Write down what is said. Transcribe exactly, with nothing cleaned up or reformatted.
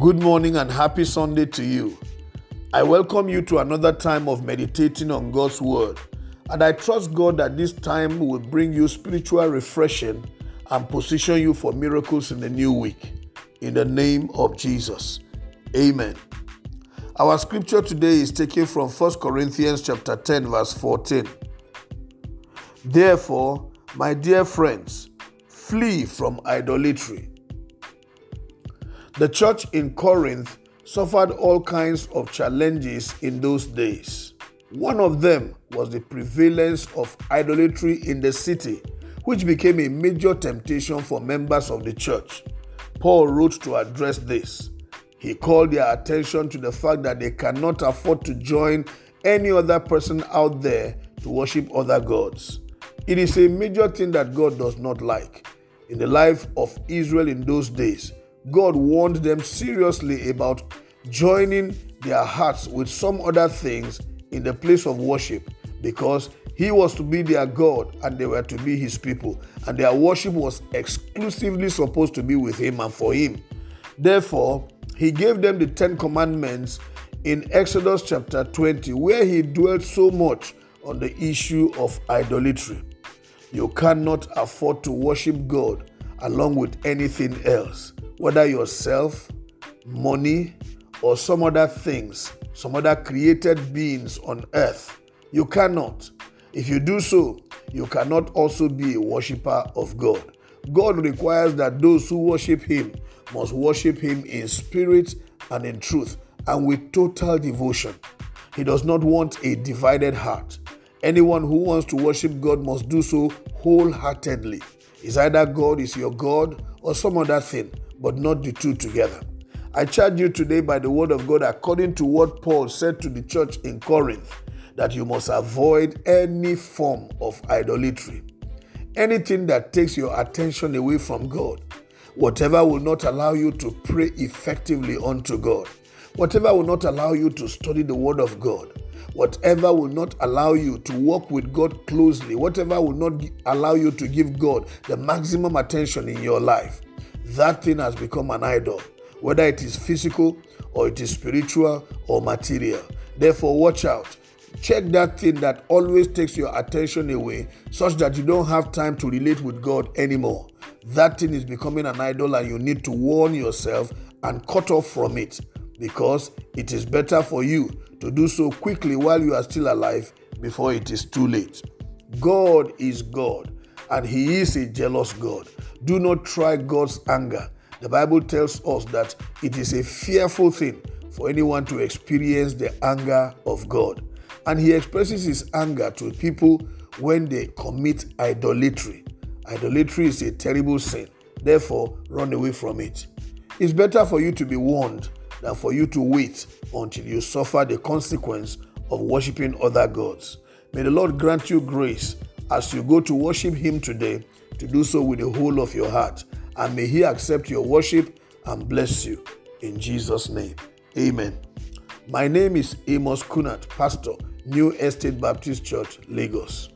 Good morning and happy Sunday to you. I welcome you to another time of meditating on God's Word, and I trust God that this time will bring you spiritual refreshing and position you for miracles in the new week. In the name of Jesus. Amen. Our scripture today is taken from First Corinthians chapter ten, verse fourteen. Therefore, my dear friends, flee from idolatry. The church in Corinth suffered all kinds of challenges in those days. One of them was the prevalence of idolatry in the city, which became a major temptation for members of the church. Paul wrote to address this. He called their attention to the fact that they cannot afford to join any other person out there to worship other gods. It is a major thing that God does not like. In the life of Israel in those days, God warned them seriously about joining their hearts with some other things in the place of worship, because He was to be their God and they were to be His people, and their worship was exclusively supposed to be with Him and for Him. Therefore, He gave them the Ten Commandments in Exodus chapter twenty, where He dwelt so much on the issue of idolatry. You cannot afford to worship God along with anything else, whether yourself, money, or some other things, some other created beings on earth. You cannot. If you do so, you cannot also be a worshiper of God. God requires that those who worship Him must worship Him in spirit and in truth and with total devotion. He does not want a divided heart. Anyone who wants to worship God must do so wholeheartedly. It's either God is your God or some other thing, but not the two together. I charge you today by the word of God, according to what Paul said to the church in Corinth, that you must avoid any form of idolatry. Anything that takes your attention away from God, whatever will not allow you to pray effectively unto God, whatever will not allow you to study the word of God, whatever will not allow you to walk with God closely, whatever will not allow you to give God the maximum attention in your life, that thing has become an idol, whether it is physical or it is spiritual or material. Therefore, watch out. Check that thing that always takes your attention away, such that you don't have time to relate with God anymore. That thing is becoming an idol, and you need to warn yourself and cut off from it, because it is better for you to do so quickly while you are still alive before it is too late. God is God, and He is a jealous God. Do not try God's anger. The Bible tells us that it is a fearful thing for anyone to experience the anger of God. And He expresses His anger to people when they commit idolatry. Idolatry is a terrible sin. Therefore, run away from it. It's better for you to be warned than for you to wait until you suffer the consequence of worshiping other gods. May the Lord grant you grace as you go to worship Him today, to do so with the whole of your heart. And may He accept your worship and bless you. In Jesus' name, amen. My name is Amos Kunat, pastor, New Estate Baptist Church, Lagos.